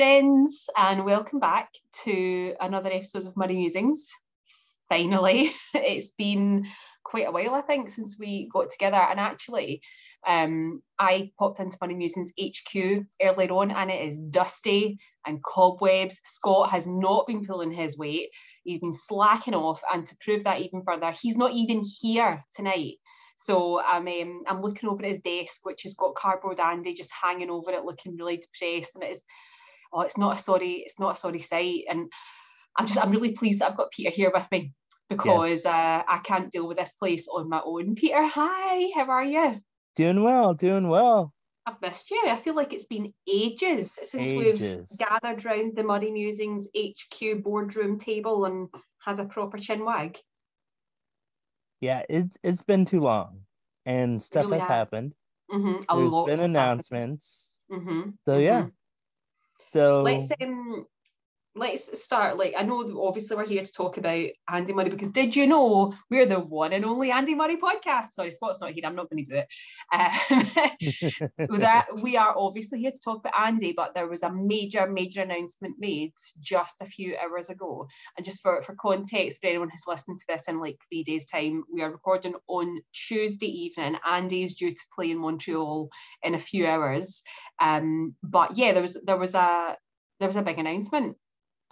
friends, and welcome back to another episode of Murray Musings. Finally, it's been quite a while, I think, since we got together, and actually I popped into Murray Musings HQ earlier on, and it is dusty and cobwebs. Scott has not been pulling his weight, he's been slacking off, and to prove that even further, he's not even here tonight. So I'm looking over at his desk, which has got cardboard Andy just hanging over it, looking really depressed. And it's not a sorry sight. And I'm really pleased that I've got Peter here with me, because yes, I can't deal with this place on my own. Peter, hi, how are you? Doing well. I've missed you. I feel like it's been ages since we've gathered round the Murray Musings HQ boardroom table and had a proper chinwag. Yeah, it's been too long, and stuff really has happened. Mm-hmm. There's been announcements. Mm-hmm. So yeah, so let's start. Like, I know, obviously, we're here to talk about Andy Murray, because did you know we're the one and only Andy Murray podcast? Sorry, Scott's not here. I'm not going to do it. We are obviously here to talk about Andy, but there was a major announcement made just a few hours ago. And just for context, for anyone who's listening to this in like 3 days' time, we are recording on Tuesday evening. Andy is due to play in Montreal in a few hours. But yeah, there was a big announcement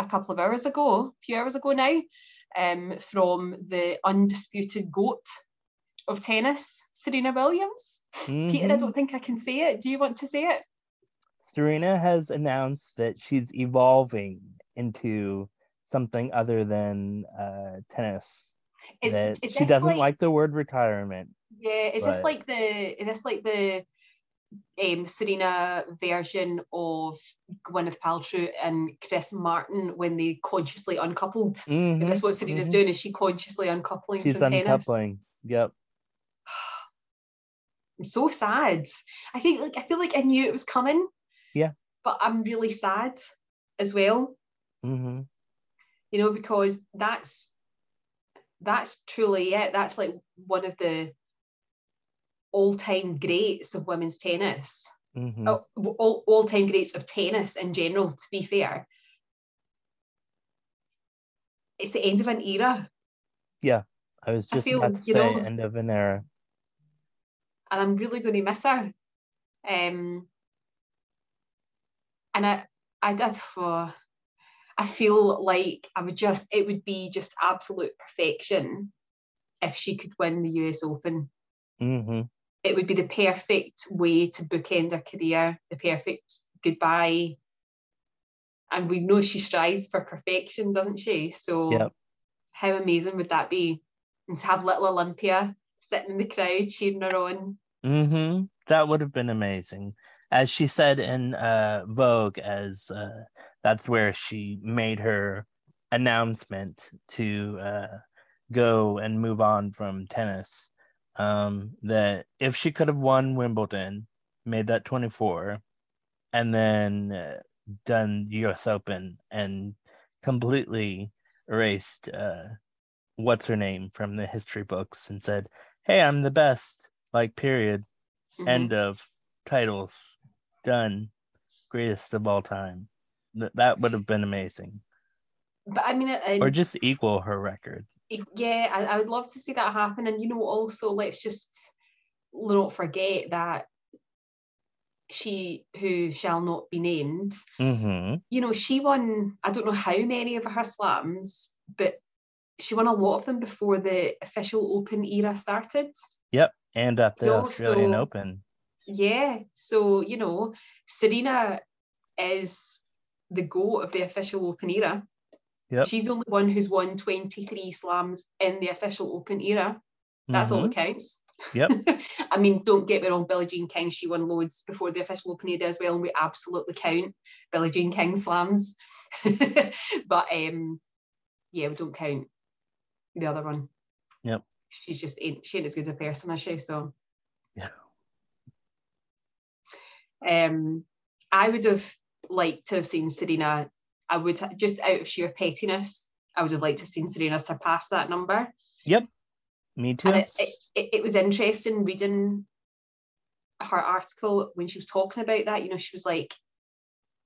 a few hours ago now, from the undisputed GOAT of tennis, Serena Williams. Mm-hmm. Peter, I don't think I can say it. Do you want to say it? Serena has announced that she's evolving into something other than tennis. Is she doesn't like the word retirement. Yeah, is this like the Serena version of Gwyneth Paltrow and Chris Martin when they consciously uncoupled? Mm-hmm. Is this what Serena's doing? Is she consciously uncoupling from tennis? She's uncoupling. Yep. I'm so sad. I feel like I knew it was coming. Yeah. But I'm really sad as well. Mm-hmm. You know, because that's truly it. That's like one of the all-time greats of women's tennis. Mm-hmm. all-time greats of tennis in general, to be fair. It's the end of an era. Yeah, I was just about to say end of an era. And I'm really going to miss her. And I feel like it would be absolute perfection if she could win the US Open. Mm-hmm. It would be the perfect way to bookend her career, the perfect goodbye. And we know she strives for perfection, doesn't she? So yep, how amazing would that be? And to have little Olympia sitting in the crowd cheering her on. Mm-hmm. That would have been amazing. As she said in Vogue, as that's where she made her announcement to go and move on from tennis. That if she could have won Wimbledon, made that 24, and then done US Open and completely erased what's her name from the history books and said, hey, I'm the best, like, period. Mm-hmm. End of titles, done, greatest of all time. That would have been amazing. But I mean, or just equal her record. Yeah, I would love to see that happen. And, you know, also, let's just not forget that she who shall not be named, mm-hmm, you know, she won, I don't know how many of her slams, but she won a lot of them before the official Open era started. Yep, and at the Australian Open. Yeah, so, you know, Serena is the GOAT of the official Open era. Yep. She's the only one who's won 23 slams in the official Open era. That's mm-hmm all that counts. Yep. I mean, don't get me wrong, Billie Jean King, she won loads before the official Open era as well, and we absolutely count Billie Jean King slams. But yeah, we don't count the other one. Yep. She's just she ain't as good a person, is she? So yeah. I would have liked to have seen Serena. I would, just out of sheer pettiness, I would have liked to have seen Serena surpass that number. Yep, me too. And it was interesting reading her article when she was talking about that. You know, she was like,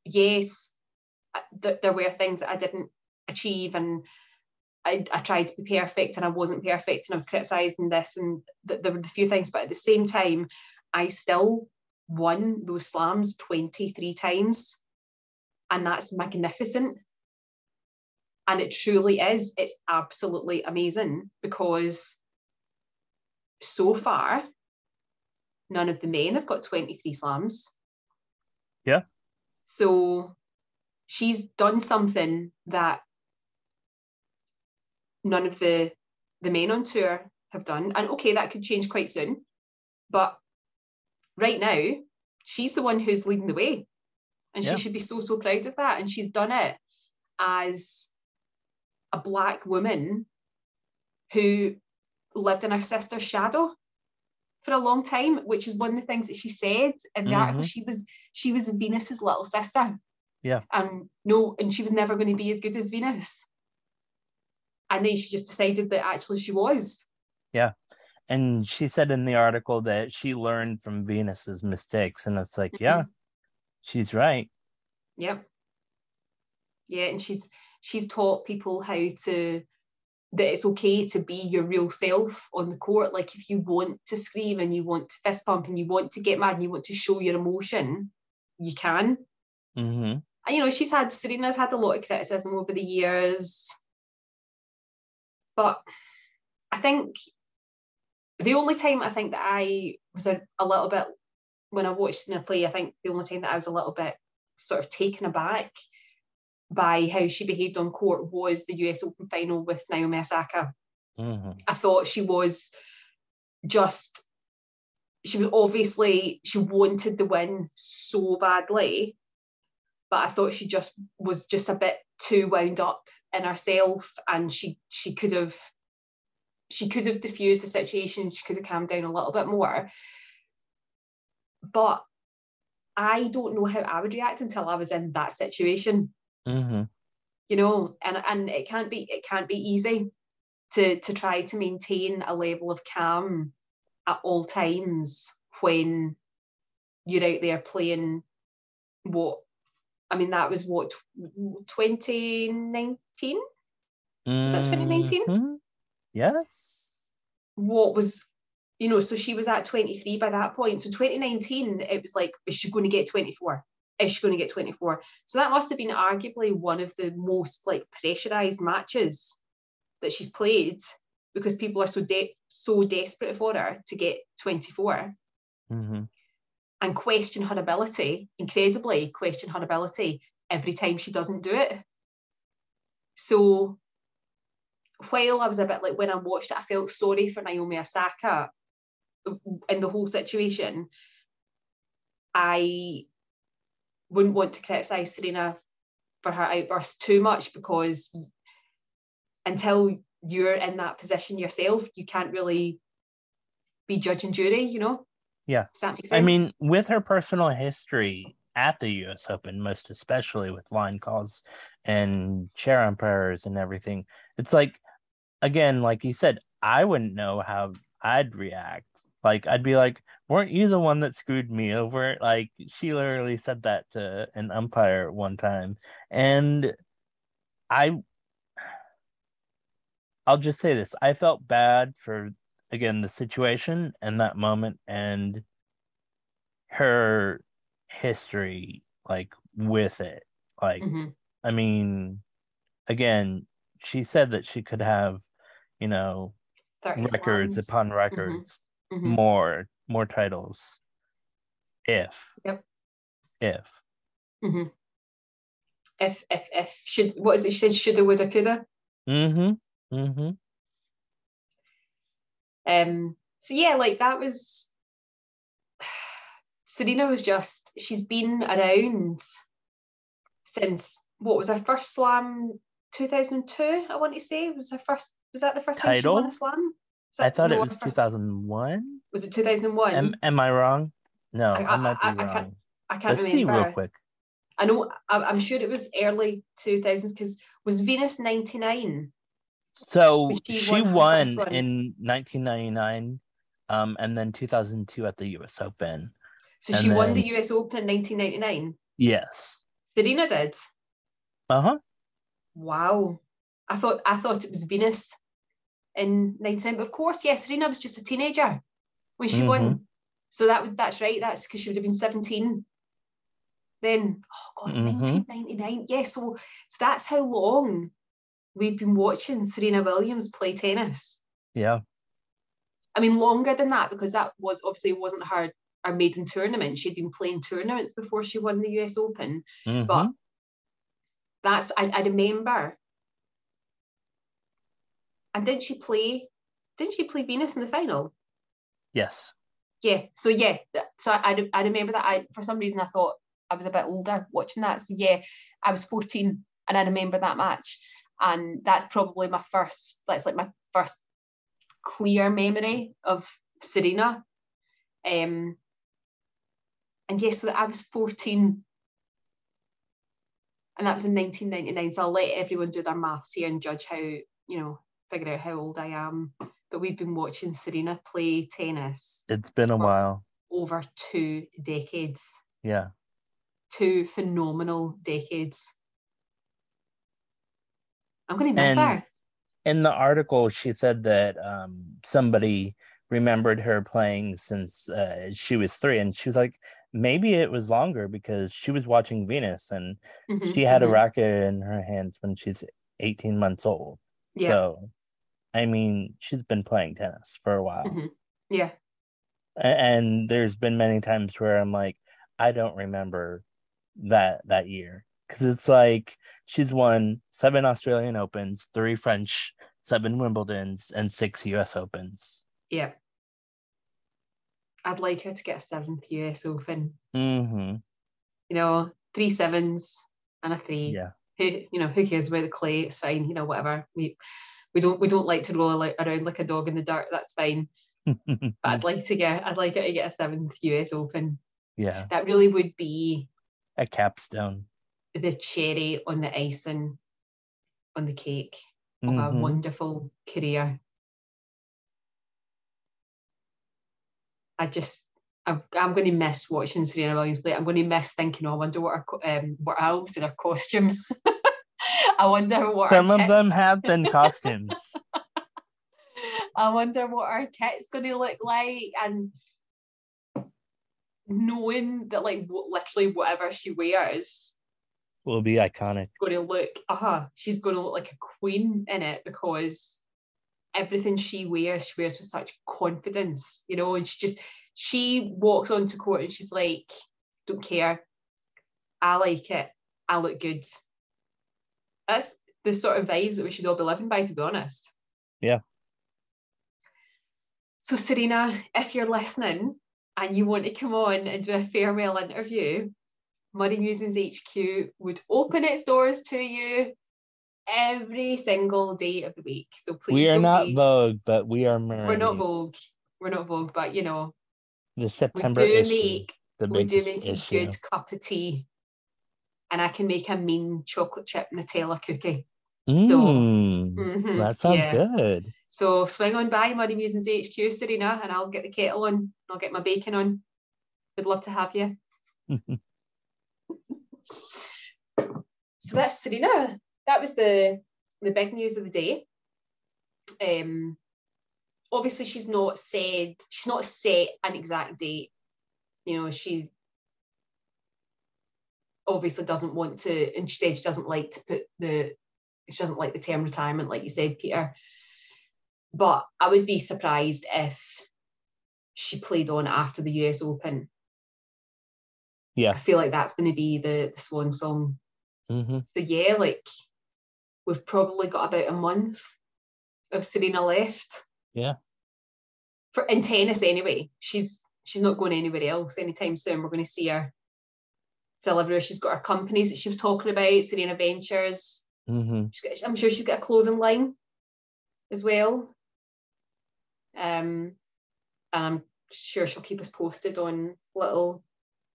yes, there were things that I didn't achieve, and I tried to be perfect and I wasn't perfect, and I was criticised in this, and there were a few things, but at the same time I still won those slams 23 times, and that's magnificent. And it truly is, it's absolutely amazing, because so far none of the men have got 23 slams. Yeah. So she's done something that none of the men on tour have done. And okay, that could change quite soon, but right now she's the one who's leading the way, and she should be so proud of that. And she's done it as a black woman who lived in her sister's shadow for a long time, which is one of the things that she said in the article. She was Venus's little sister. Yeah. And she was never going to be as good as Venus. And then she just decided that actually she was. Yeah. And she said in the article that she learned from Venus's mistakes. And it's like, yeah, she's right. Yep. Yeah. And she's taught people how to, that it's okay to be your real self on the court. Like, if you want to scream and you want to fist pump and you want to get mad and you want to show your emotion, you can. Mm-hmm. And, Serena's had a lot of criticism over the years. But I think the only time I think that I was a little bit, when I watched Serena play, I think the only time that I was a little bit sort of taken aback by how she behaved on court was the US Open final with Naomi Osaka. Mm-hmm. I thought she wanted the win so badly, but I thought she just was just a bit too wound up in herself, and she could have diffused the situation, she could have calmed down a little bit more. But I don't know how I would react until I was in that situation. Mm-hmm. And it can't be easy to try to maintain a level of calm at all times when you're out there playing. That was 2019? Was that 2019? Mm-hmm. Yes. What was, so she was at 23 by that point. So 2019, it was like, is she going to get 24? Is she going to get 24? So that must have been arguably one of the most pressurized matches that she's played, because people are so desperate for her to get 24. Mm-hmm. And question her ability every time she doesn't do it. So while I was a bit when I watched it, I felt sorry for Naomi Osaka in the whole situation. I wouldn't want to criticize Serena for her outburst too much, because until you're in that position yourself, you can't really be judge and jury, Yeah. Does that make sense? With her personal history at the US Open, most especially with line calls and chair umpires and everything, it's like, again, like you said, I wouldn't know how I'd react. Like, I'd be like, weren't you the one that screwed me over? Like, she literally said that to an umpire one time. And I'll just say this. I felt bad for, again, the situation and that moment and her history, with it. Again, she said that she could have, records slams upon records, mm-hmm. Mm-hmm. more titles mm-hmm. if should, what is it she said, shoulda, woulda, coulda. Mm-hmm. Mm-hmm. That was, Serena was just, she's been around since, what was her first slam, 2002, I want to say, was that the first title? Time she won a slam? I thought it was 2001. Was it 2001? Am I wrong? No, I might be wrong. I can't remember. Let's see real quick. I know, I'm sure it was early 2000s, because was Venus 99? So she won in 1999 and then 2002 at the US Open. So she won the US Open in 1999? Yes. Serena did? Uh-huh. Wow. I thought it was Venus in 97. Of course, yes, Serena was just a teenager when she won. So that's right. That's because she would have been 17 then. Oh God, 1999. Yeah, so that's how long we've been watching Serena Williams play tennis. Yeah. I mean, longer than that, because that was obviously wasn't her maiden tournament. She'd been playing tournaments before she won the US Open. Mm-hmm. But that's, I remember. And didn't she play Venus in the final? Yes. Yeah. So yeah. So I remember that. For some reason I thought I was a bit older watching that. So yeah, I was 14 and I remember that match. And that's probably my first clear memory of Serena. And yes, so I was 14 and that was in 1999. So I'll let everyone do their maths here and judge how, figure out how old I am. But we've been watching Serena play tennis. It's been a while. Over 2 decades. Yeah. 2 phenomenal decades. I'm going to miss her. In the article, she said that somebody remembered her playing since she was 3, and she was like, maybe it was longer because she was watching Venus, and she had a racket in her hands when she's 18 months old. Yeah. So, I mean, she's been playing tennis for a while. Mm-hmm. Yeah. And there's been many times where I'm like, I don't remember that year. Because it's like she's won 7 Australian Opens, 3 French, 7 Wimbledons, and 6 US Opens. Yeah. I'd like her to get a 7th US Open. Mm-hmm. 3 7s and a 3. Yeah. Who cares about the clay? It's fine. Whatever. We don't like to roll around like a dog in the dirt. That's fine. But I'd like her to get a 7th US Open. Yeah. That really would be a capstone. The cherry on the icing on the cake of a wonderful career. I'm going to miss watching Serena Williams play. I'm going to miss thinking, I wonder what her her costume. I wonder what some of them have been costumes. I wonder what our kit's going to look like, and knowing that literally whatever she wears will be iconic. She's going to look like a queen in it, because everything she wears with such confidence, and she walks onto court and she's like, don't care, I like it, I look good. That's the sort of vibes that we should all be living by, to be honest. Yeah. So Serena, if you're listening and you want to come on and do a farewell interview, Murray Musings HQ would open its doors to you every single day of the week. So please, we are not Vogue, but we are Murray. We're not Vogue. We're not Vogue, but the September issue. We do make a good cup of tea, and I can make a mean chocolate chip Nutella cookie. So that sounds good. So swing on by Murray Musings HQ, Serena, and I'll get the kettle on. And I'll get my bacon on. We'd love to have you. So that's Serena. That was the big news of the day. Obviously she's not set an exact date. She obviously doesn't want to, and she said she doesn't like the term retirement, like you said, Peter. But I would be surprised if she played on after the US Open. Yeah, I feel like that's going to be the swan song. So yeah, we've probably got about a month of Serena left. Yeah, for in tennis anyway. She's not going anywhere else anytime soon. We're going to see her still everywhere. She's got her companies that she was talking about, Serena Ventures. I'm sure she's got a clothing line as well. And I'm sure she'll keep us posted on little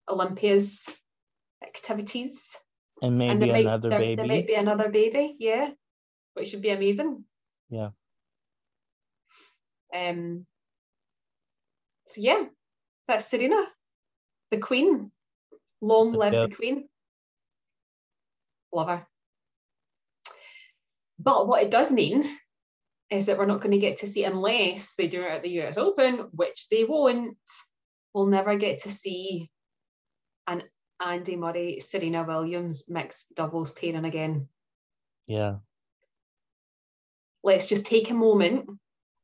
Olympia's activities, and there might be another baby, yeah, which should be amazing. Yeah. So yeah, that's Serena, the Queen. Long live the Queen. Love her. But what it does mean is that we're not going to get to see, unless they do it at the US Open, which they won't, we'll never get to see an Andy Murray, Serena Williams mixed doubles pairing again. Yeah. Let's just take a moment.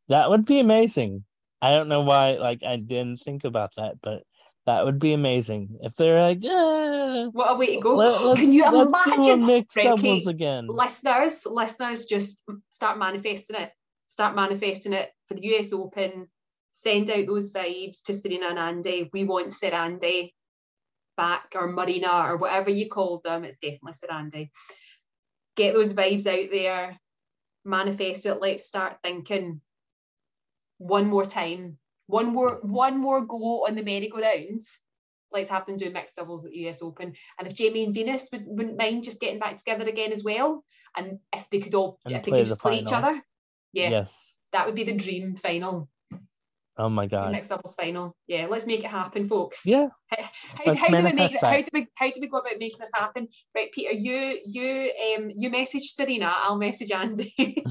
That would be amazing. I don't know why, like, I didn't think about that, but that would be amazing. If they're like, yeah. What a way to go. Can you imagine? Do a mixed doubles again. Listeners, just start manifesting it. Start manifesting it for the US Open. Send out those vibes to Serena and Andy. We want Sir Andy back, or Marina, or whatever you called them. It's definitely Sir Andy. Get those vibes out there. Manifest it. Let's start thinking one more time. One more go on the merry-go-round. Let's have them do mixed doubles at the US Open. And if Jamie and Venus wouldn't mind just getting back together again as well, and if they could all, and if they could just play each other, yes, that would be the dream final. Oh my God, the mixed doubles final. Yeah, let's make it happen, folks. Yeah. How do we go about making this happen? Right, Peter, you message Serena, I'll message Andy.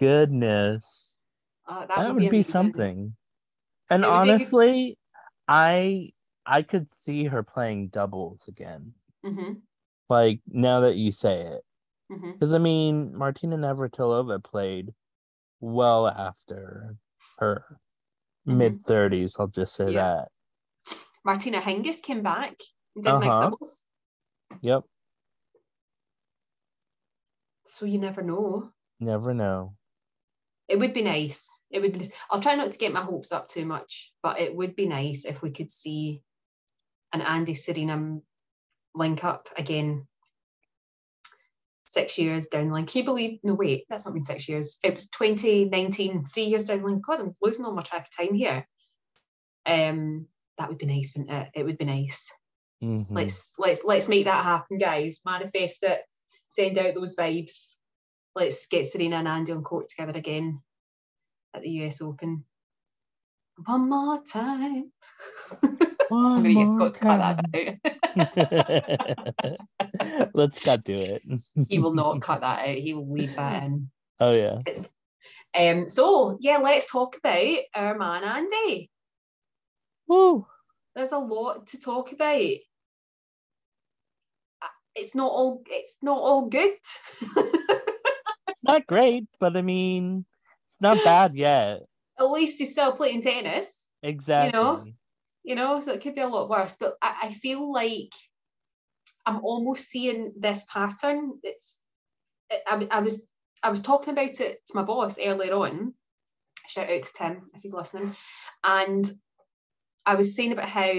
Goodness, that would be something. And honestly, I could see her playing doubles again. Mm-hmm. Like, now that you say it, because I mean, Martina Navratilova played well after her mid 30s. I'll just say that. Martina Hingis came back and did mixed doubles. Yep. So you never know. Never know. It would be nice. I'll try not to get my hopes up too much, but it would be nice if we could see an Andy Serena link up again 6 years down the line. Can you believe? No, wait, that's not been 6 years. It was 2019, 3 years down the line. God, I'm losing all my track of time here. That would be nice, wouldn't it? It would be nice. Mm-hmm. Let's make that happen, guys. Manifest it. Send out those vibes. Let's get Serena and Andy on court together again at the US Open. One more time. I'm going to get Scott to cut that out. Let's Scott do it. He will not cut that out. He will leave that in. Oh, yeah. So, let's talk about our man Andy. Woo. There's a lot to talk about. It's not all good. Not great, but I mean, it's not bad yet. At least he's still playing tennis. Exactly. You know, so it could be a lot worse. But I feel like I'm almost seeing this pattern. I was talking about it to my boss earlier on. Shout out to Tim if he's listening. And I was saying about how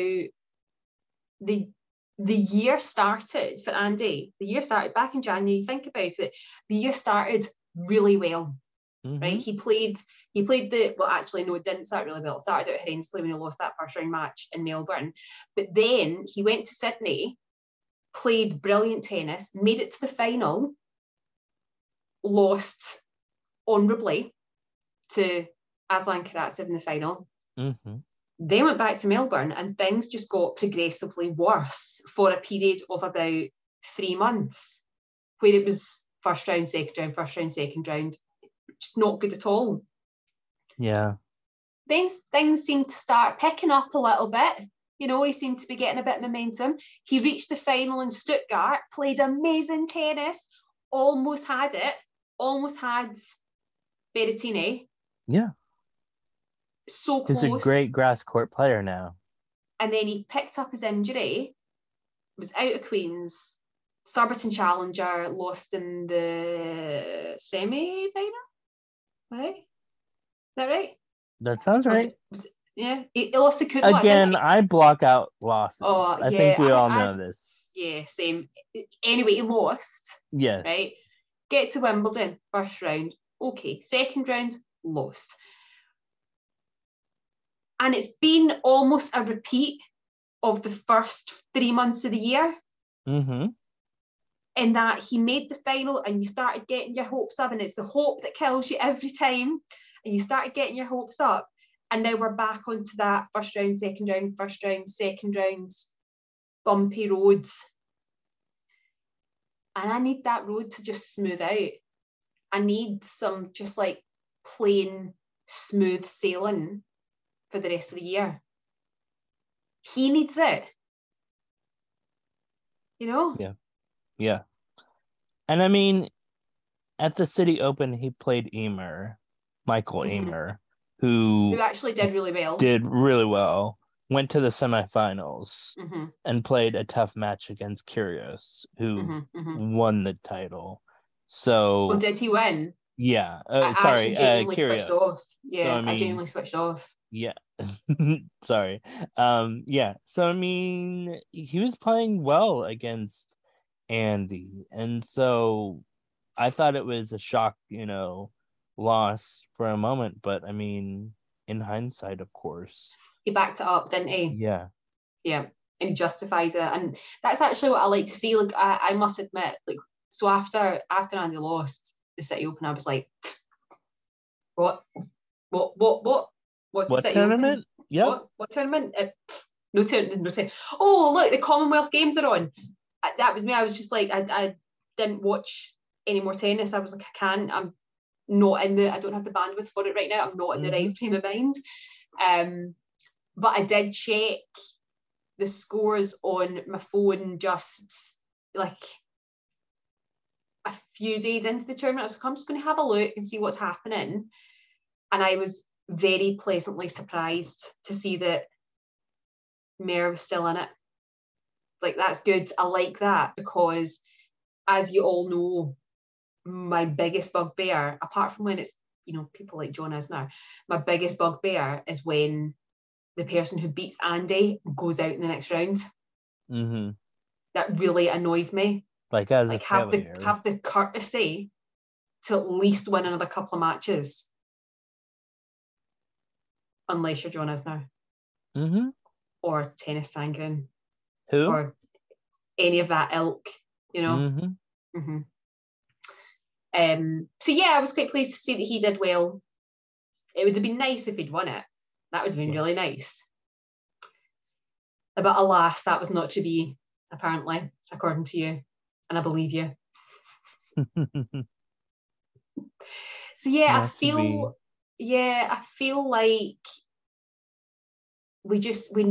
the year started for Andy. The year started back in January. Think about it. The year started really well, right? He played the, well, actually, no, it didn't start really well. It started out horrendously when he lost that first round match in Melbourne. But then he went to Sydney, played brilliant tennis, made it to the final, lost honourably to Aslan Karatsev in the final. Mm-hmm. They went back to Melbourne and things just got progressively worse for a period of about 3 months, where it was first round, second round, just not good at all. Yeah. Then things seemed to start picking up a little bit. You know, he seemed to be getting a bit of momentum. He reached the final in Stuttgart, played amazing tennis, almost had Berrettini. Yeah. So close. He's a great grass court player now. And then he picked up his injury, was out of Queen's, Surbiton Challenger, lost in the semi-final? Right? Is that right? That sounds right. Yeah. He lost to Kudla. Again, I block out losses. Oh, yeah, I think we all know this. Yeah, same. Anyway, he lost. Yes. Right? Get to Wimbledon, first round. Okay. Second round, lost. And it's been almost a repeat of the first 3 months of the year. Mm-hmm. In that he made the final and you started getting your hopes up, and it's the hope that kills you every time. And you started getting your hopes up. And now we're back onto that first round, second round, bumpy roads. And I need that road to just smooth out. I need some just like plain, smooth sailing for the rest of the year. He needs it. You know? Yeah. Yeah. And I mean, at the City Open, he played Emer, Michael Emer, who actually did really well. Did really well. Went to the semifinals and played a tough match against Kyrgios, who won the title. So, well, did he win? Yeah. I genuinely switched off. Yeah, so, I genuinely switched off. Yeah. Sorry. Yeah. So I mean, he was playing well against Andy, and so I thought it was a shock, you know, loss for a moment. But I mean, in hindsight, of course, he backed it up, didn't he? Yeah. Yeah. And he justified it. And that's actually what I like to see. Like, I must admit, like, so after Andy lost the City Open, I was like, what? What's the City tournament? Open? Yeah. What tournament? No tournament. Oh, look, the Commonwealth Games are on. That was me. I was just like, I didn't watch any more tennis. I was like, I can't. I'm not in the, I don't have the bandwidth for it right now. I'm not in the right frame of mind. But I did check the scores on my phone just like a few days into the tournament. I was like, I'm just going to have a look and see what's happening. And I was very pleasantly surprised to see that Mare was still in it. Like, that's good. I like that, because as you all know, my biggest bugbear, apart from when it's, you know, people like John Isner, my biggest bugbear is when the person who beats Andy goes out in the next round. Mm-hmm. That really annoys me. Like, as like, have the courtesy to at least win another couple of matches, unless you're John Isner, or Tennys Sandgren, who, or any of that ilk, you know. So yeah, I was quite pleased to see that he did well. It would have been nice if he'd won it. That would have been really nice. But alas, that was not to be, apparently, according to you. And I believe you. So yeah, I feel like we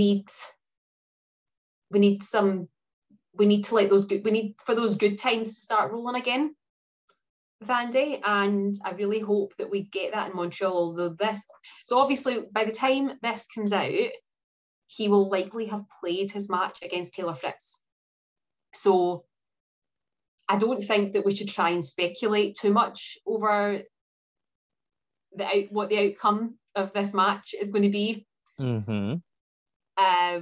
need for those good times to start rolling again with Andy, and I really hope that we get that in Montreal. So obviously, by the time this comes out, he will likely have played his match against Taylor Fritz. So I don't think that we should try and speculate too much over what the outcome of this match is going to be. I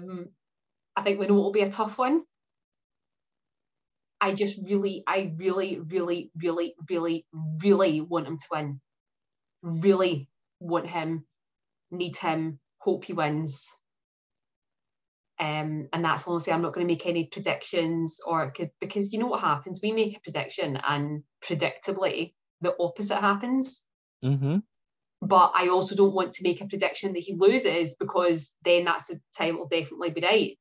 think we know it'll be a tough one. I just really, I really want him to win. Really want him, need him, hope he wins. And that's honestly, I'm not going to make any predictions, because you know what happens? We make a prediction and predictably the opposite happens. But I also don't want to make a prediction that he loses, because then that's the time it'll definitely be right.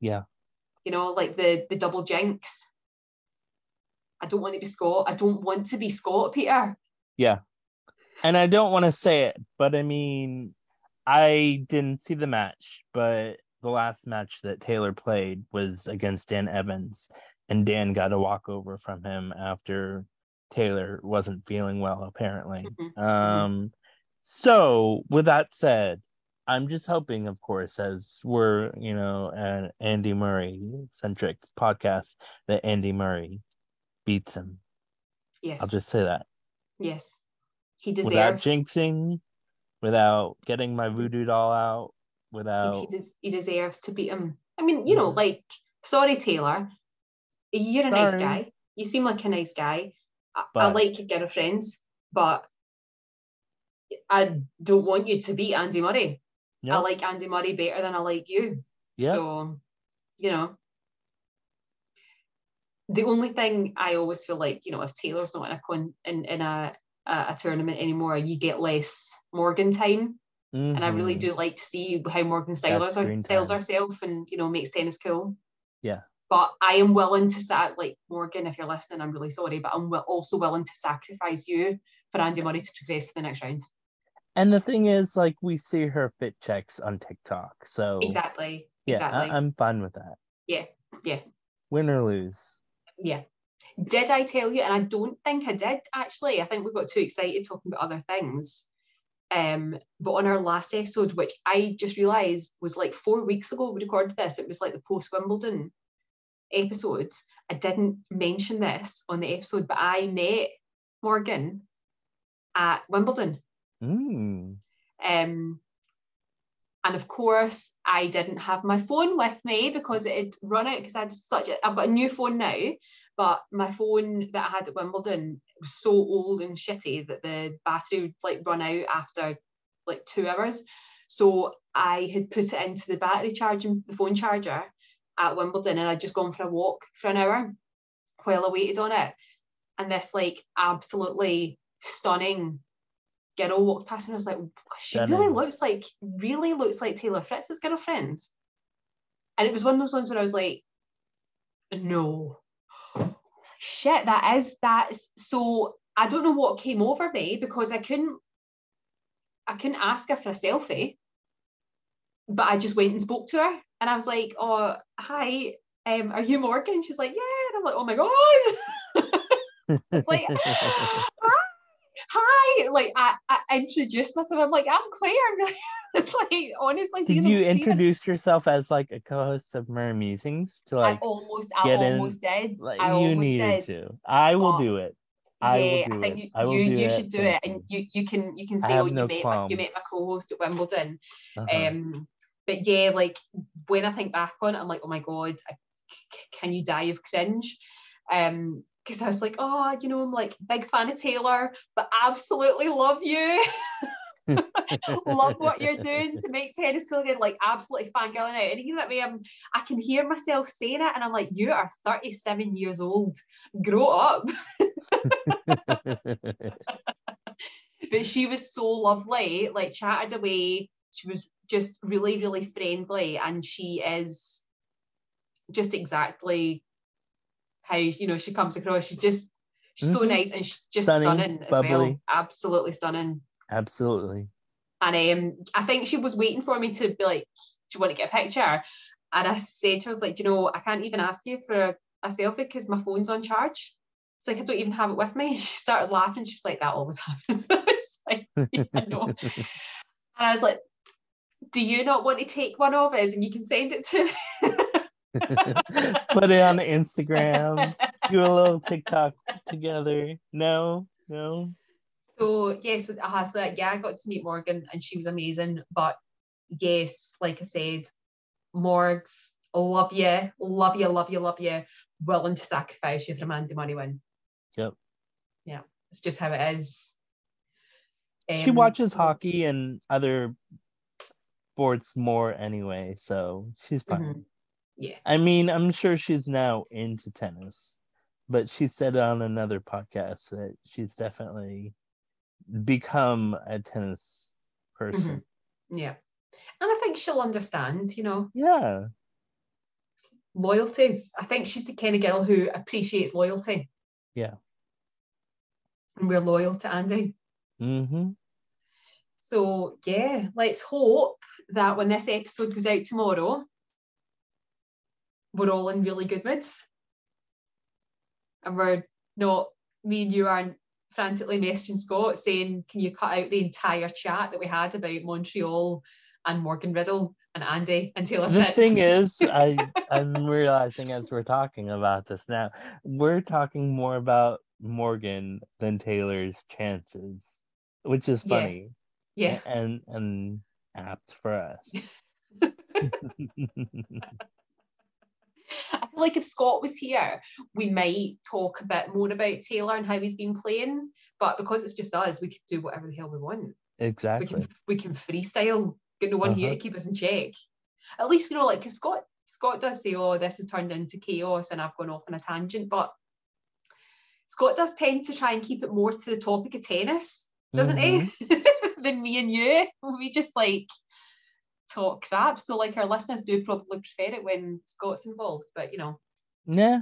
Yeah. You know, like the double jinx. I don't want to be Scott. I don't want to be Scott, Peter. Yeah. And I don't want to say it, but I mean, I didn't see the match, but the last match that Taylor played was against Dan Evans, and Dan got a walkover from him after Taylor wasn't feeling well, apparently. So, with that said, I'm just hoping, of course, as we're, you know, an Andy Murray-centric podcast, that Andy Murray beats him. Yes. I'll just say that. Yes. He deserves. Without jinxing, without getting my voodoo doll out, without... He deserves to beat him. I mean, you know, like, sorry, Taylor. You're a nice guy. You seem like a nice guy. But I like your girlfriends, but I don't want you to beat Andy Murray. Yep. I like Andy Murray better than I like you. Yep. So, you know, the only thing I always feel like, you know, if Taylor's not in a tournament anymore, you get less Morgan time. And I really do like to see how Morgan styles herself and, you know, makes tennis cool. Yeah. But I am willing to, like, Morgan, if you're listening, I'm really sorry, but I'm also willing to sacrifice you for Andy Murray to progress to the next round. And the thing is, like, we see her fit checks on TikTok, so... Exactly, yeah, exactly. I'm fine with that. Yeah, yeah. Win or lose. Yeah. Did I tell you, and I don't think I did, actually. I think we got too excited talking about other things. But on our last episode, which I just realised was, like, 4 weeks ago we recorded this, it was, like, the post-Wimbledon episodes. I didn't mention this on the episode, but I met Morgan at Wimbledon. And of course I didn't have my phone with me because it had run out, because I had I've got a new phone now, but my phone that I had at Wimbledon was so old and shitty that the battery would, like, run out after, like, 2 hours, so I had put it into the battery charging, the phone charger at Wimbledon, and I'd just gone for a walk for an hour while I waited on it, and this, like, absolutely stunning girl walked past, and I was like, she really looks like Taylor Fritz's girlfriend, and it was one of those ones where I was like, no, shit, that's so, I don't know what came over me, because I couldn't ask her for a selfie, but I just went and spoke to her, and I was like, oh, hi, are you Morgan? She's like, yeah, and I'm like, oh my god. It's like, hi, like, I introduced myself, I'm like, I'm Claire. Like, honestly, did you introduce yourself as, like, a co-host of Murray Musings to, like, I almost did. Like, I almost needed did. To. I will do it. I think you should do it, and you can say, oh, you met my co-host at Wimbledon. Uh-huh. But yeah, like, when I think back on it, I'm like, oh my god, can you die of cringe? Because I was like, oh, you know, I'm, like, big fan of Taylor, but absolutely love you. Love what you're doing to make tennis cool again. Like, absolutely fangirling out. And even that way, I can hear myself saying it, and I'm like, you are 37 years old. Grow up. But she was so lovely, like, chatted away. She was just really, really friendly, and she is just exactly how, you know, she comes across. She's mm-hmm. so nice, and she's just stunning as bubbly. Well. Absolutely stunning. Absolutely. And I think she was waiting for me to be like, do you want to get a picture? And I said to her, I was like, you know, I can't even ask you for a selfie because my phone's on charge. It's like, I don't even have it with me. And she started laughing. She was like, that always happens. I was like, yeah, I know. And I was like, do you not want to take one of us and you can send it to me? Put it on Instagram, do a little TikTok together. No. So yes, I got to meet Morgan, and she was amazing. But yes, like I said, Morgs, love you, willing to sacrifice you for a Andy Murray win. Yep. Yeah, it's just how it is. She watches hockey and other sports more anyway, so she's fine. Mm-hmm. Yeah, I mean, I'm sure she's now into tennis, but she said on another podcast that she's definitely become a tennis person. Mm-hmm. Yeah, and I think she'll understand, you know. Yeah. Loyalties. I think she's the kind of girl who appreciates loyalty. Yeah. And we're loyal to Andy. Mm-hmm. So, yeah, let's hope that when this episode goes out tomorrow, we're all in really good moods, and we're not, me and you aren't frantically messaging Scott saying, can you cut out the entire chat that we had about Montreal and Morgan Riddle and Andy and Taylor Fritz? The thing is, I'm realizing as we're talking about this now, we're talking more about Morgan than Taylor's chances, which is funny. Yeah. And apt for us. I feel like if Scott was here, we might talk a bit more about Taylor and how he's been playing, but because it's just us, we could do whatever the hell we want. Exactly. We can freestyle, get no one here to keep us in check. At least, you know, like, because Scott does say, oh, this has turned into chaos and I've gone off on a tangent, but Scott does tend to try and keep it more to the topic of tennis, doesn't he? Than me and you. We just, like, talk crap, so, like, our listeners do probably prefer it when Scott's involved, but, you know, Yeah.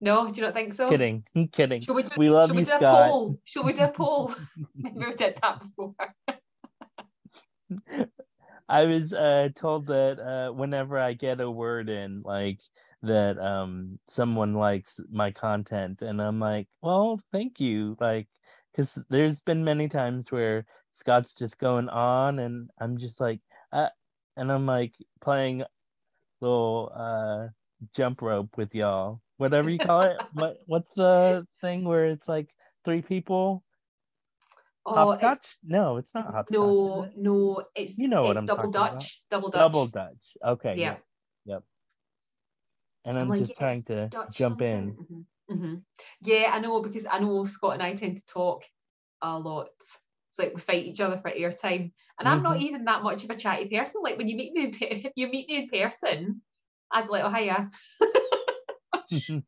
No, do you not think so? Kidding, kidding. We love you, Scott. Shall we do a poll? We've done that before. I was told that whenever I get a word in, like, that someone likes my content, and I'm like, well, thank you, like, because there's been many times where Scott's just going on, and I'm just like, and I'm like playing little jump rope with y'all, whatever you call it. What's the thing where it's like three people? Hopscotch? No, it's not hopscotch. No, it's, you know, it's what I'm double Dutch. About. Double Dutch. Okay. Yeah. Yep. And I'm like, just trying to Dutch jump something. In. Mm-hmm. Mm-hmm. Yeah, I know, because I know Scott and I tend to talk a lot. It's like we fight each other for airtime, and I'm not even that much of a chatty person. Like, when you meet me, if you meet me in person, I'd be like, oh, hiya.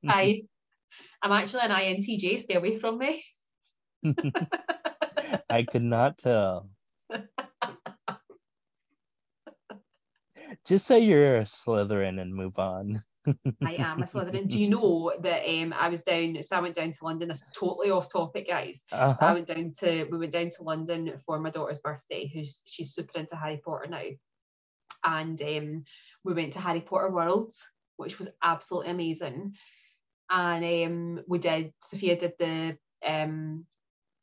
Hi. I'm actually an INTJ. Stay away from me. I could not tell. Just say you're a Slytherin and move on. I am a Slytherin. Do you know that I went down to London. This is totally off topic, guys. Uh-huh. We went down to London for my daughter's birthday, she's super into Harry Potter now. And we went to Harry Potter World, which was absolutely amazing. And Sophia did the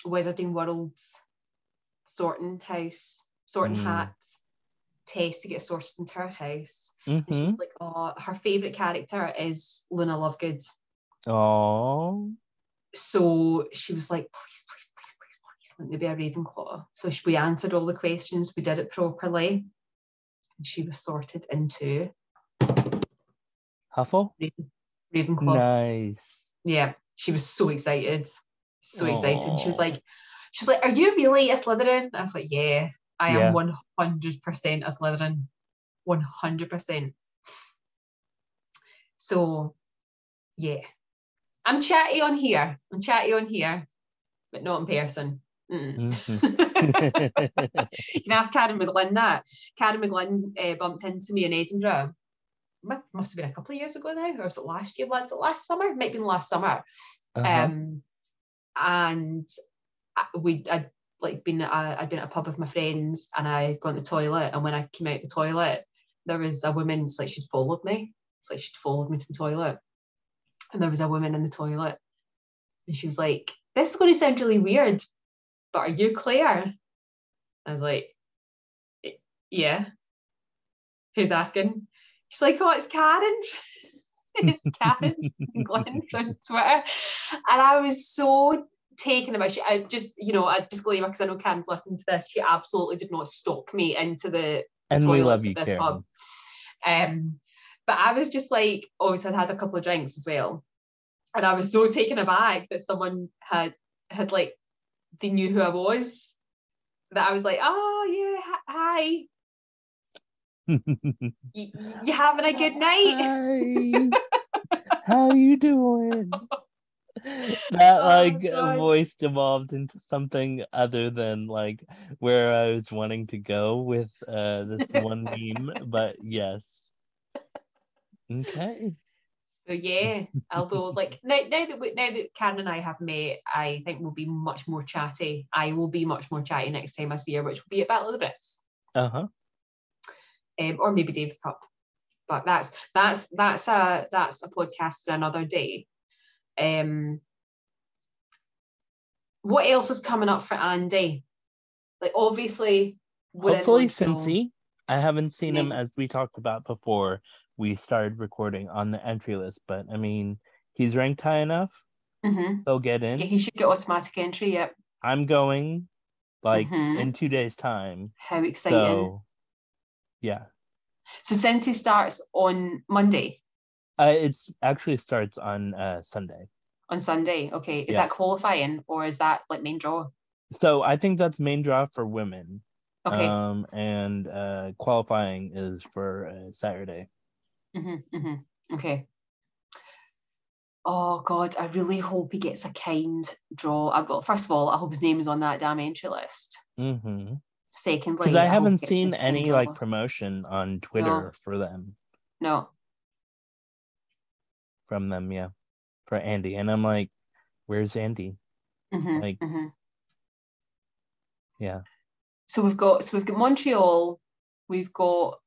Wizarding World's sorting hat test to get sourced into her house. Mm-hmm. And she's like, oh, her favourite character is Luna Lovegood. Oh. So she was like, please, let me be a Ravenclaw. So we answered all the questions, we did it properly, and she was sorted into Huffle? Ravenclaw. Nice. Yeah, she was so excited. And she was like, are you really a Slytherin? I was like, yeah, I am 100% a Slytherin. 100%. So, yeah. I'm chatty on here, but not in person. You can ask Karen McGlynn that. Karen McGlynn bumped into me in Edinburgh. Must have been a couple of years ago now, or was it last year? Was it last summer? It might have been last summer. Uh-huh. And I'd been at a pub with my friends, and I got in the toilet, and when I came out the toilet, there was a woman. It's like she'd followed me. To the toilet, and there was a woman in the toilet, and she was like, "This is going to sound really weird, but are you Claire?" I was like, "Yeah." Who's asking? She's like, "Oh, it's Karen." It's Karen Glenn from Twitter, and I was so taken aback. I just, you know, a disclaimer, because I know Karen's listening to this, she absolutely did not stalk me into the and we love you, this Karen. Pub. But I was just like, obviously I'd had a couple of drinks as well, and I was so taken aback that someone had like, they knew who I was, that I was like, oh yeah, hi. You having a good night? Hi. How you doing? That voice evolved into something other than like where I was wanting to go with this one meme, but yes. Okay. So yeah, although like now that Karen and I have met, I think we'll be much more chatty. I will be much more chatty next time I see her, which will be at Battle of the Brits. Uh huh. Or maybe Dave's Cup, but that's a podcast for another day. What else is coming up for Andy? Like, obviously, hopefully Cincy. I haven't seen him, as we talked about before we started recording, on the entry list, but I mean, he's ranked high enough. Mm-hmm. He'll get in. Yeah, he should get automatic entry. Yep. I'm going in 2 days' time. How exciting! So, yeah. So Cincy starts on Monday? It actually starts on Sunday. On Sunday, okay. Is that qualifying, or is that like main draw? So I think that's main draw for women. Okay. And qualifying is for Saturday. Mm-hmm, mm-hmm. Okay. Oh, God, I really hope he gets a kind draw. First of all, I hope his name is on that damn entry list. Mm-hmm. Secondly, because I haven't seen any promotion on Twitter for them. No. from them, yeah, for Andy. And I'm like, where's Andy? Mm-hmm, like, mm-hmm. Yeah. So we've got Montreal, we've got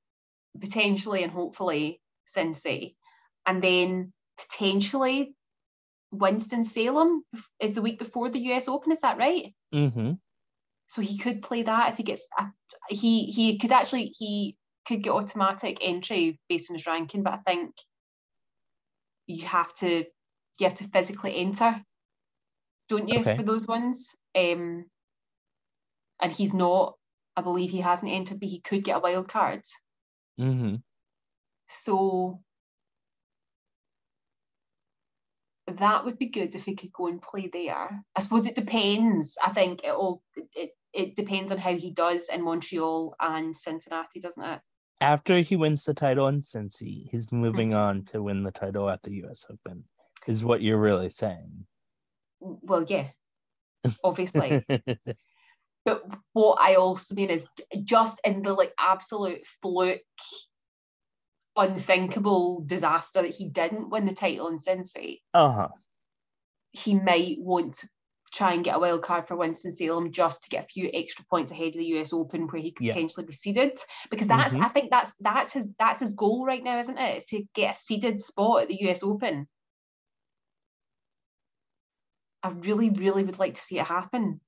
potentially and hopefully Cincy, and then potentially Winston-Salem is the week before the US Open, is that right? Mm-hmm. So he could play that if he gets he could get automatic entry based on his ranking, but I think you have to physically enter, don't you, okay, for those ones? And he's not, I believe he hasn't entered, but he could get a wild card. Mm-hmm. So that would be good if he could go and play there. I suppose it depends. I think it depends on how he does in Montreal and Cincinnati, doesn't it? After he wins the title in Cincy, he's moving on to win the title at the US Open, is what you're really saying. Well, yeah, obviously. But what I also mean is, just in the like absolute fluke, unthinkable disaster that he didn't win the title in Cincy, he might want to try and get a wild card for Winston-Salem just to get a few extra points ahead of the US Open, where he could potentially be seeded, because that's I think that's his goal right now, isn't it? It's to get a seeded spot at the US Open. I really, really would like to see it happen.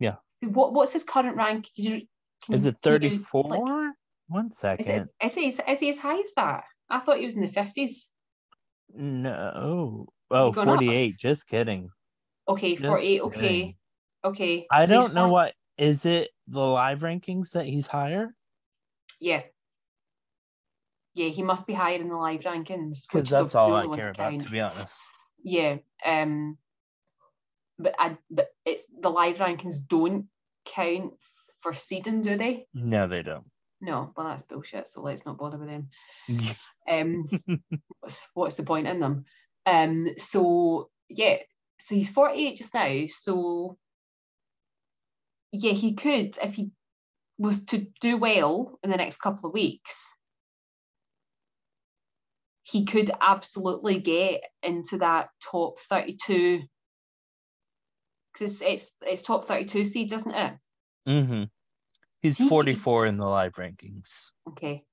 Yeah. What's his current rank? Is it 34? Like, 1 second. Is he as high as that? I thought he was in the 50s. No. Oh, 48. Up? Just kidding. Okay, just 48. Kidding. Okay. I so don't know what. Is it the live rankings that he's higher? Yeah. Yeah, he must be higher in the live rankings. Because that's all I care about, to be honest. Yeah. But it's the live rankings don't count for seeding, do they? No, they don't. No, well, that's bullshit. So let's not bother with them. What's the point in them? So he's 48 just now. So yeah, he could, if he was to do well in the next couple of weeks, he could absolutely get into that top 32. It's top 32 seed, isn't it? Mm-hmm. He's 44 in the live rankings. Okay.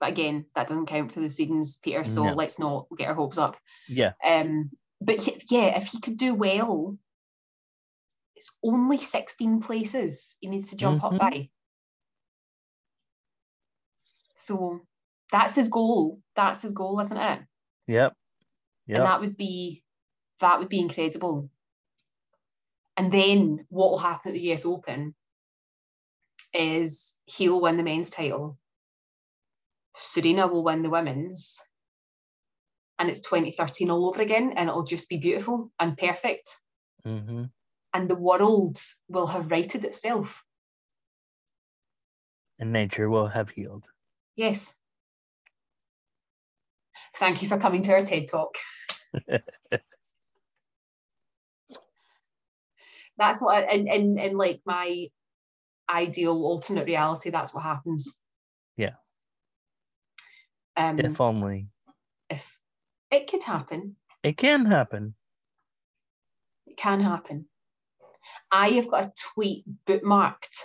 But again, that doesn't count for the seedings, Peter, so let's not get our hopes up. Yeah. But yeah, if he could do well, it's only 16 places he needs to jump up by. So that's his goal. That's his goal, isn't it? Yep. And that would be incredible. And then what will happen at the US Open is he'll win the men's title. Serena will win the women's. And it's 2013 all over again, and it'll just be beautiful and perfect. Mm-hmm. And the world will have righted itself. And nature will have healed. Yes. Thank you for coming to our TED Talk. That's what, in like my ideal alternate reality, that's what happens. Yeah. If only. If it could happen. It can happen. It can happen. I have got a tweet bookmarked,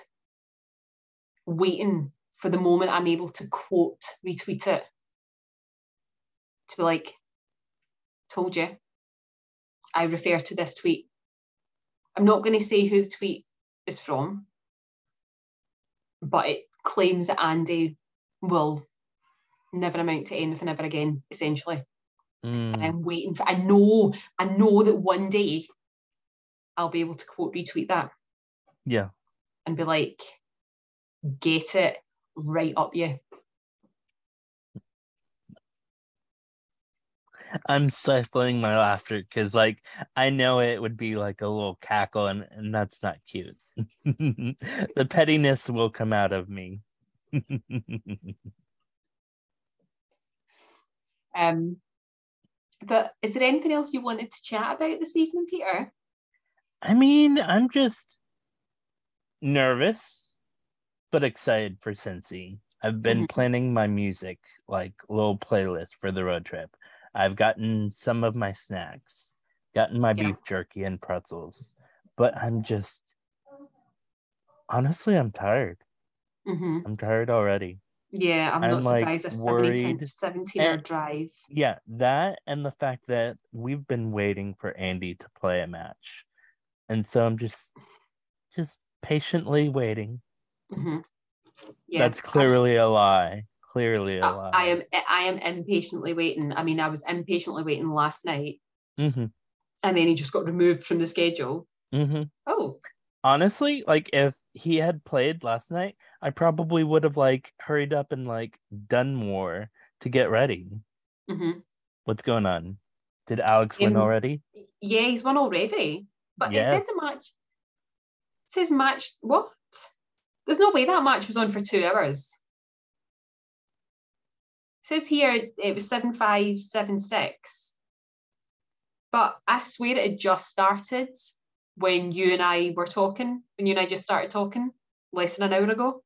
waiting for the moment I'm able to quote, retweet it, to be like, told you. I refer to this tweet. I'm not going to say who the tweet is from, but it claims that Andy will never amount to anything ever again, essentially. And I'm waiting for, I know that one day I'll be able to quote retweet that. Yeah. And be like, get it right up you. I'm stifling my laughter because, like, I know it would be like a little cackle, and that's not cute. The pettiness will come out of me. But is there anything else you wanted to chat about this evening, Peter? I mean, I'm just nervous, but excited for Cincy. I've been planning my music, like, little playlist for the road trip. I've gotten some of my snacks, gotten my beef jerky and pretzels, but I'm just, honestly, I'm tired. Mm-hmm. I'm tired already. Yeah, I'm not surprised. A 17-hour drive. Yeah, that and the fact that we've been waiting for Andy to play a match. And so I'm just patiently waiting. Mm-hmm. Yeah, that's clearly a lie. I am impatiently waiting. I mean, I was impatiently waiting last night. Mm-hmm. And then he just got removed from the schedule. Mm-hmm. Oh. Honestly, like, if he had played last night, I probably would have, like, hurried up and, like, done more to get ready. Mm-hmm. What's going on? Did Alex win already? Yeah, he's won already. But it says the match. It says match. What? There's no way that match was on for 2 hours. It says here it was 7-5, 7-6. But I swear it had just started when you and I were talking, when you and I just started talking less than an hour ago.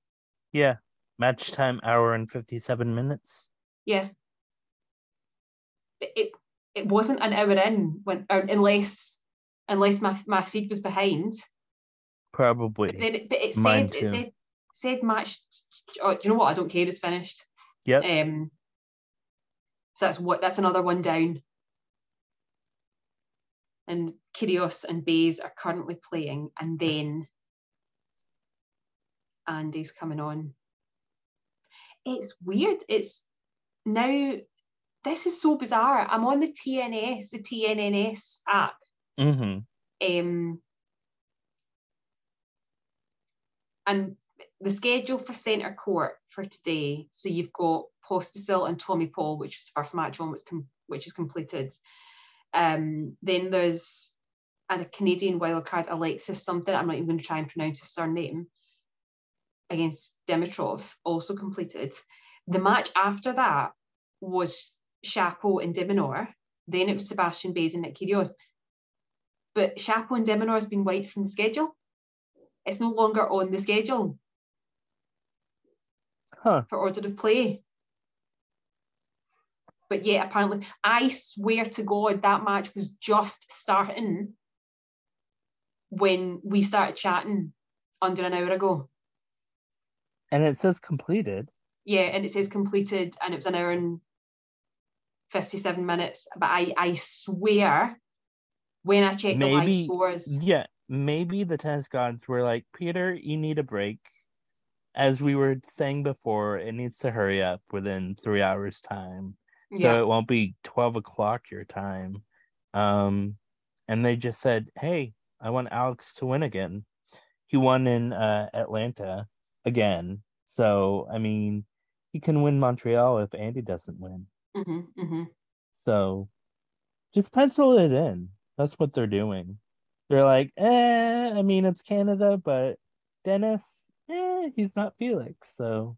Yeah. Match time, hour and 57 minutes. Yeah. It wasn't an hour in, when, or unless my feed was behind. Probably. But then it said match. Oh, do you know what? I don't care. It's finished. Yeah. So that's another one down. And Kyrgios and Baez are currently playing, and then Andy's coming on. It's weird. It's now. This is so bizarre. I'm on the TNNS app. Mm-hmm. And the schedule for centre court for today. So you've got Pospisil and Tommy Paul, which is the first match on, which is completed. Then there's a Canadian wildcard, Alexis something, I'm not even going to try and pronounce his surname, against Dimitrov, also completed. The match after that was Shapo and De Minaur. Then it was Sebastian Baez and Nick Kyrgios. But Shapo and De Minaur has been wiped from the schedule. It's no longer on the schedule for order of play. But yeah, apparently, I swear to God, that match was just starting when we started chatting under an hour ago. And it says completed. Yeah, and it says completed, and it was an hour and 57 minutes. But I swear, when I checked the live scores... Yeah, maybe the tennis gods were like, Peter, you need a break. As we were saying before, it needs to hurry up within 3 hours' time. So it won't be 12 o'clock your time. And they just said, hey, I want Alex to win again. He won in Atlanta again. So, I mean, he can win Montreal if Andy doesn't win. Mm-hmm, mm-hmm. So just pencil it in. That's what they're doing. They're like, I mean, it's Canada, but Dennis, he's not Felix. So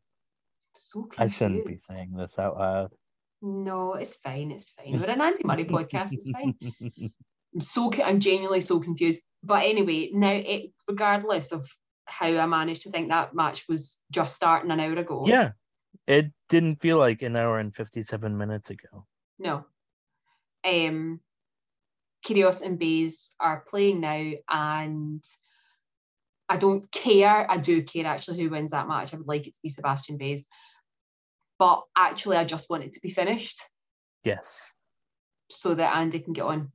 confused. I shouldn't be saying this out loud. No, it's fine. It's fine. We're an Andy Murray podcast. It's fine. I'm genuinely so confused. But anyway, now regardless of how I managed to think that match was just starting an hour ago. Yeah, it didn't feel like an hour and 57 minutes ago. No. Kyrgios and Baez are playing now, and I don't care. I do care actually who wins that match. I would like it to be Sebastian Baez. But actually, I just want it to be finished. Yes. So that Andy can get on.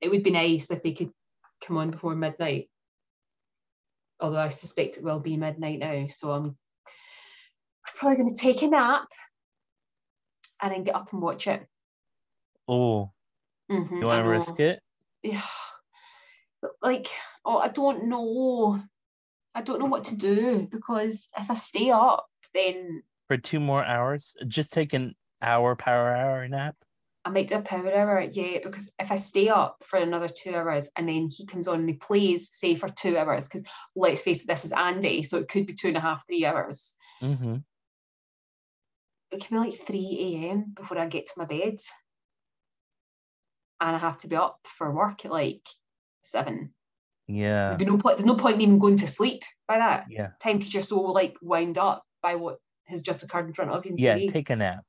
It would be nice if he could come on before midnight. Although I suspect it will be midnight now. So I'm probably going to take a nap and then get up and watch it. Oh. Mm-hmm, you want to risk it? Yeah. Like, I don't know. I don't know what to do, because if I stay up, then... For 2 more hours, just take an hour power hour nap. I might do a power hour, yeah, because if I stay up for another 2 hours and then he comes on and he plays, say, for 2 hours, because let's face it, this is Andy, so it could be 2.5, 3 hours. Mm-hmm. It can be like 3 a.m. before I get to my bed, and I have to be up for work at like 7. Yeah, there's no point in even going to sleep by that time, because you're so like wound up by what has just occurred in front of you. Yeah, TV. Take a nap.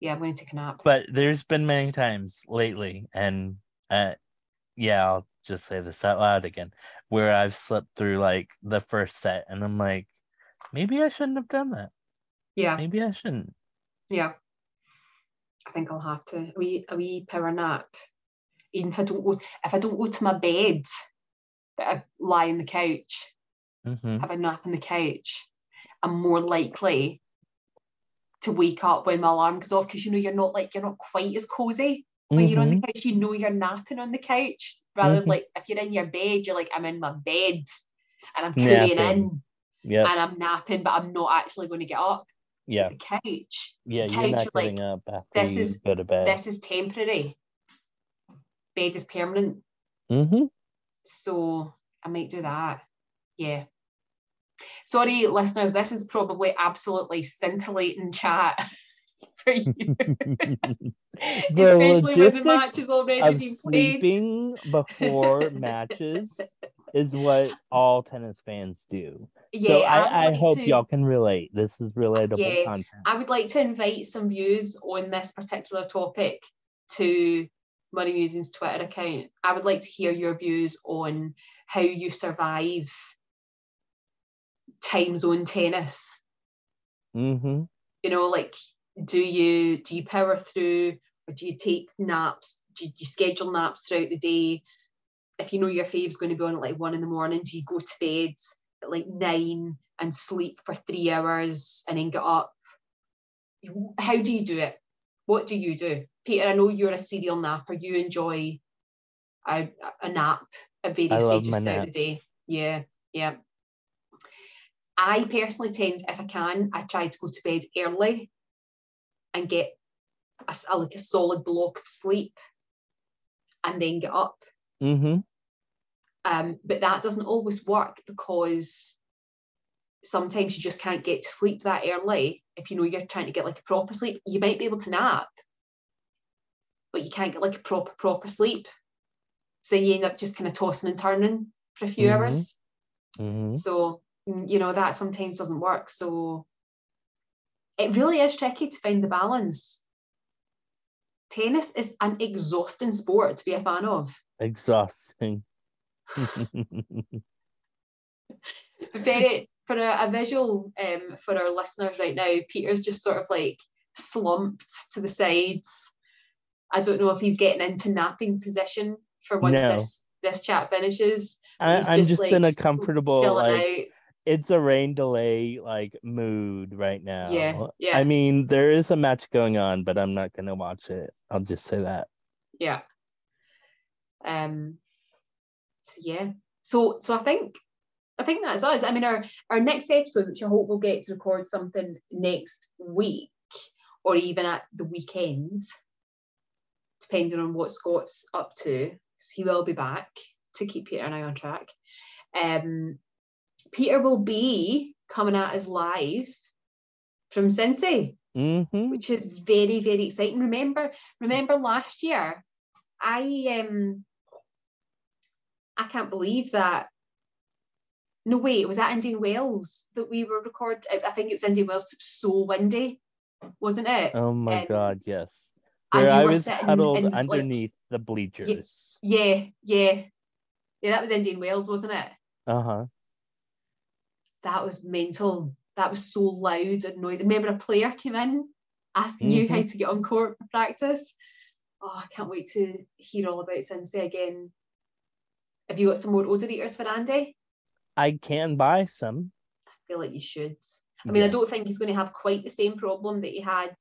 Yeah, I'm going to take a nap. But there's been many times lately, and I'll just say this out loud again, where I've slept through like the first set and I'm like, maybe I shouldn't have done that. Yeah. Maybe I shouldn't. Yeah. I think I'll have to. A wee power nap. Even if I don't go to my bed, but I lie on the couch, have a nap on the couch, I'm more likely to wake up when my alarm goes off, because you know you're not quite as cozy when you're on the couch. You know you're napping on the couch rather like if you're in your bed, you're like, I'm in my bed and I'm carrying in and I'm napping, but I'm not actually going to get up. Yeah, the couch. Yeah, the couch, you're not getting up after you go to bed. This is temporary. Bed is permanent. So I might do that. Yeah. Sorry, listeners, this is probably absolutely scintillating chat for you. Especially when the match is already being played. Sleeping before matches is what all tennis fans do. Yeah, so I hope y'all can relate. This is relatable content. I would like to invite some views on this particular topic to Murray Musing's Twitter account. I would like to hear your views on how you survive time zone tennis. You know, like, do you power through, or do you take naps? Do you schedule naps throughout the day? If you know your fave's going to be on at like 1 a.m, do you go to bed at like 9 and sleep for 3 hours and then get up? How do you do it? What do you do? Peter, I know you're a serial napper. You enjoy a nap at various stages throughout the day. Yeah, yeah. I personally tend, if I can, I try to go to bed early and get a solid block of sleep and then get up. But that doesn't always work, because sometimes you just can't get to sleep that early. If you know you're trying to get like a proper sleep, you might be able to nap, but you can't get like a proper sleep. So then you end up just kind of tossing and turning for a few hours. So, you know, that sometimes doesn't work. So it really is tricky to find the balance. Tennis is an exhausting sport to be a fan of. Exhausting. For a visual for our listeners right now, Peter's just sort of like slumped to the sides. I don't know if he's getting into napping position for once this chat finishes. I'm just in a comfortable, it's a rain delay like mood right now. Yeah, yeah. I mean, there is a match going on, but I'm not going to watch it. I'll just say that. Yeah. So I think that's us. I mean, our next episode, which I hope we'll get to record something next week or even at the weekend, depending on what Scott's up to. He will be back to keep Peter and I on track. Peter will be coming at us live from Cincy, which is very, very exciting. Remember last year, I can't believe that. No, wait, it was at Indian Wells that we were recording. I think it was Indian Wells. So windy, wasn't it? Oh my God, yes. Where I was huddled underneath the bleachers. Yeah, that was Indian Wells, wasn't it? Uh-huh. That was mental. That was so loud and noisy. Remember a player came in asking you how to get on court for practice? Oh, I can't wait to hear all about Cincy again. Have you got some more odor eaters for Andy? I can buy some. I feel like you should. I mean, yes. I don't think he's going to have quite the same problem that he had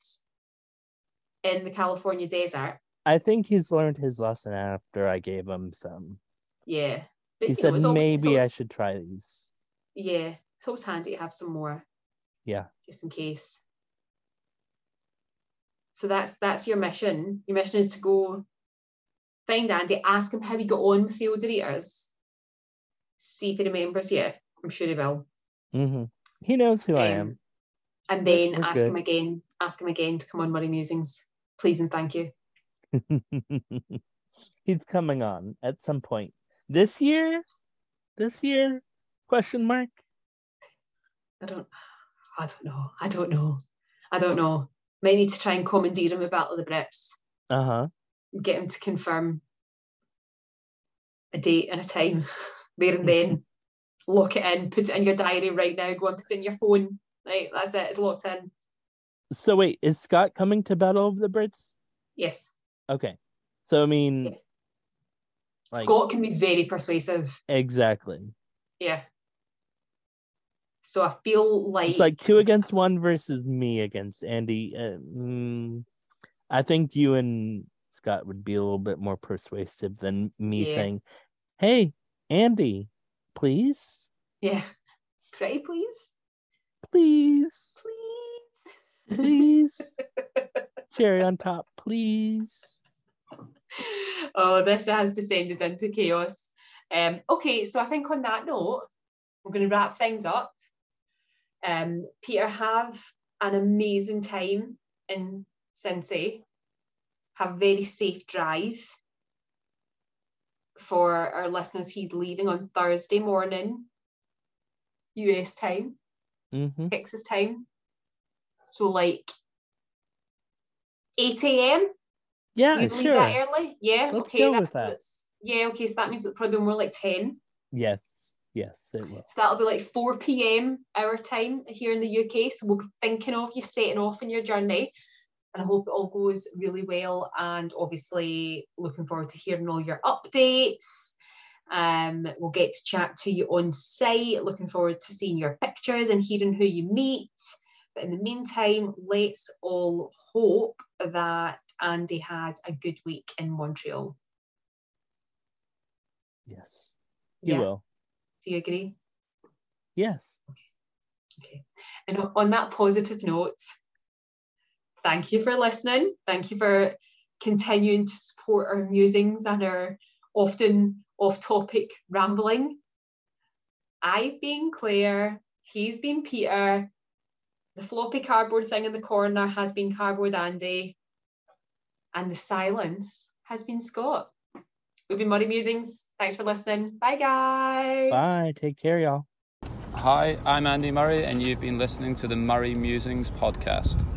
in the California desert. I think he's learned his lesson after I gave him some. Yeah. But he said, maybe I should try these. Yeah. It's always handy to have some more. Yeah. Just in case. So that's your mission. Your mission is to go find Andy, ask him how he got on with the odor eaters. See if he remembers you. I'm sure he will. He knows who I am. And then ask him again to come on Murray Musings. Please and thank you. He's coming on at some point. This year? Question mark? I don't know. might need to try and commandeer him about the Brits. Uh-huh. Get him to confirm a date and a time there and then. Lock it in, put it in your diary right now, go and put it in your phone. Right, that's it, it's locked in. So wait, is Scott coming to Battle of the Brits? Yes. Okay. So I mean... Yeah. Like, Scott can be very persuasive. Exactly. Yeah. So I feel like... It's like 2 against 1 versus me against Andy. I think you and Scott would be a little bit more persuasive than me saying, hey, Andy, please? Yeah. Pray, please? Please. Please. Please. Cherry on top, please. Oh, this has descended into chaos. Okay, so I think on that note, we're going to wrap things up. Peter, have an amazing time in Cincy. Have a very safe drive. For our listeners, he's leaving on Thursday morning, US time, Texas time. So like 8 a.m.? Yeah, you'd leave that early? Yeah, let's go with that. Yeah, okay, so that means it'll probably be more like 10. Yes, it will. So that'll be like 4 p.m. our time here in the UK, so we'll be thinking of you setting off on your journey, and I hope it all goes really well, and obviously looking forward to hearing all your updates. We'll get to chat to you on site, looking forward to seeing your pictures and hearing who you meet. But in the meantime, let's all hope that Andy has a good week in Montreal. Yes, he will. Do you agree? Yes. Okay. And on that positive note, thank you for listening. Thank you for continuing to support our musings and our often off-topic rambling. I've been Claire. He's been Peter. The floppy cardboard thing in the corner has been Cardboard Andy. And the silence has been Scott. We've been Murray Musings. Thanks for listening. Bye, guys. Bye. Take care, y'all. Hi, I'm Andy Murray, and you've been listening to the Murray Musings podcast.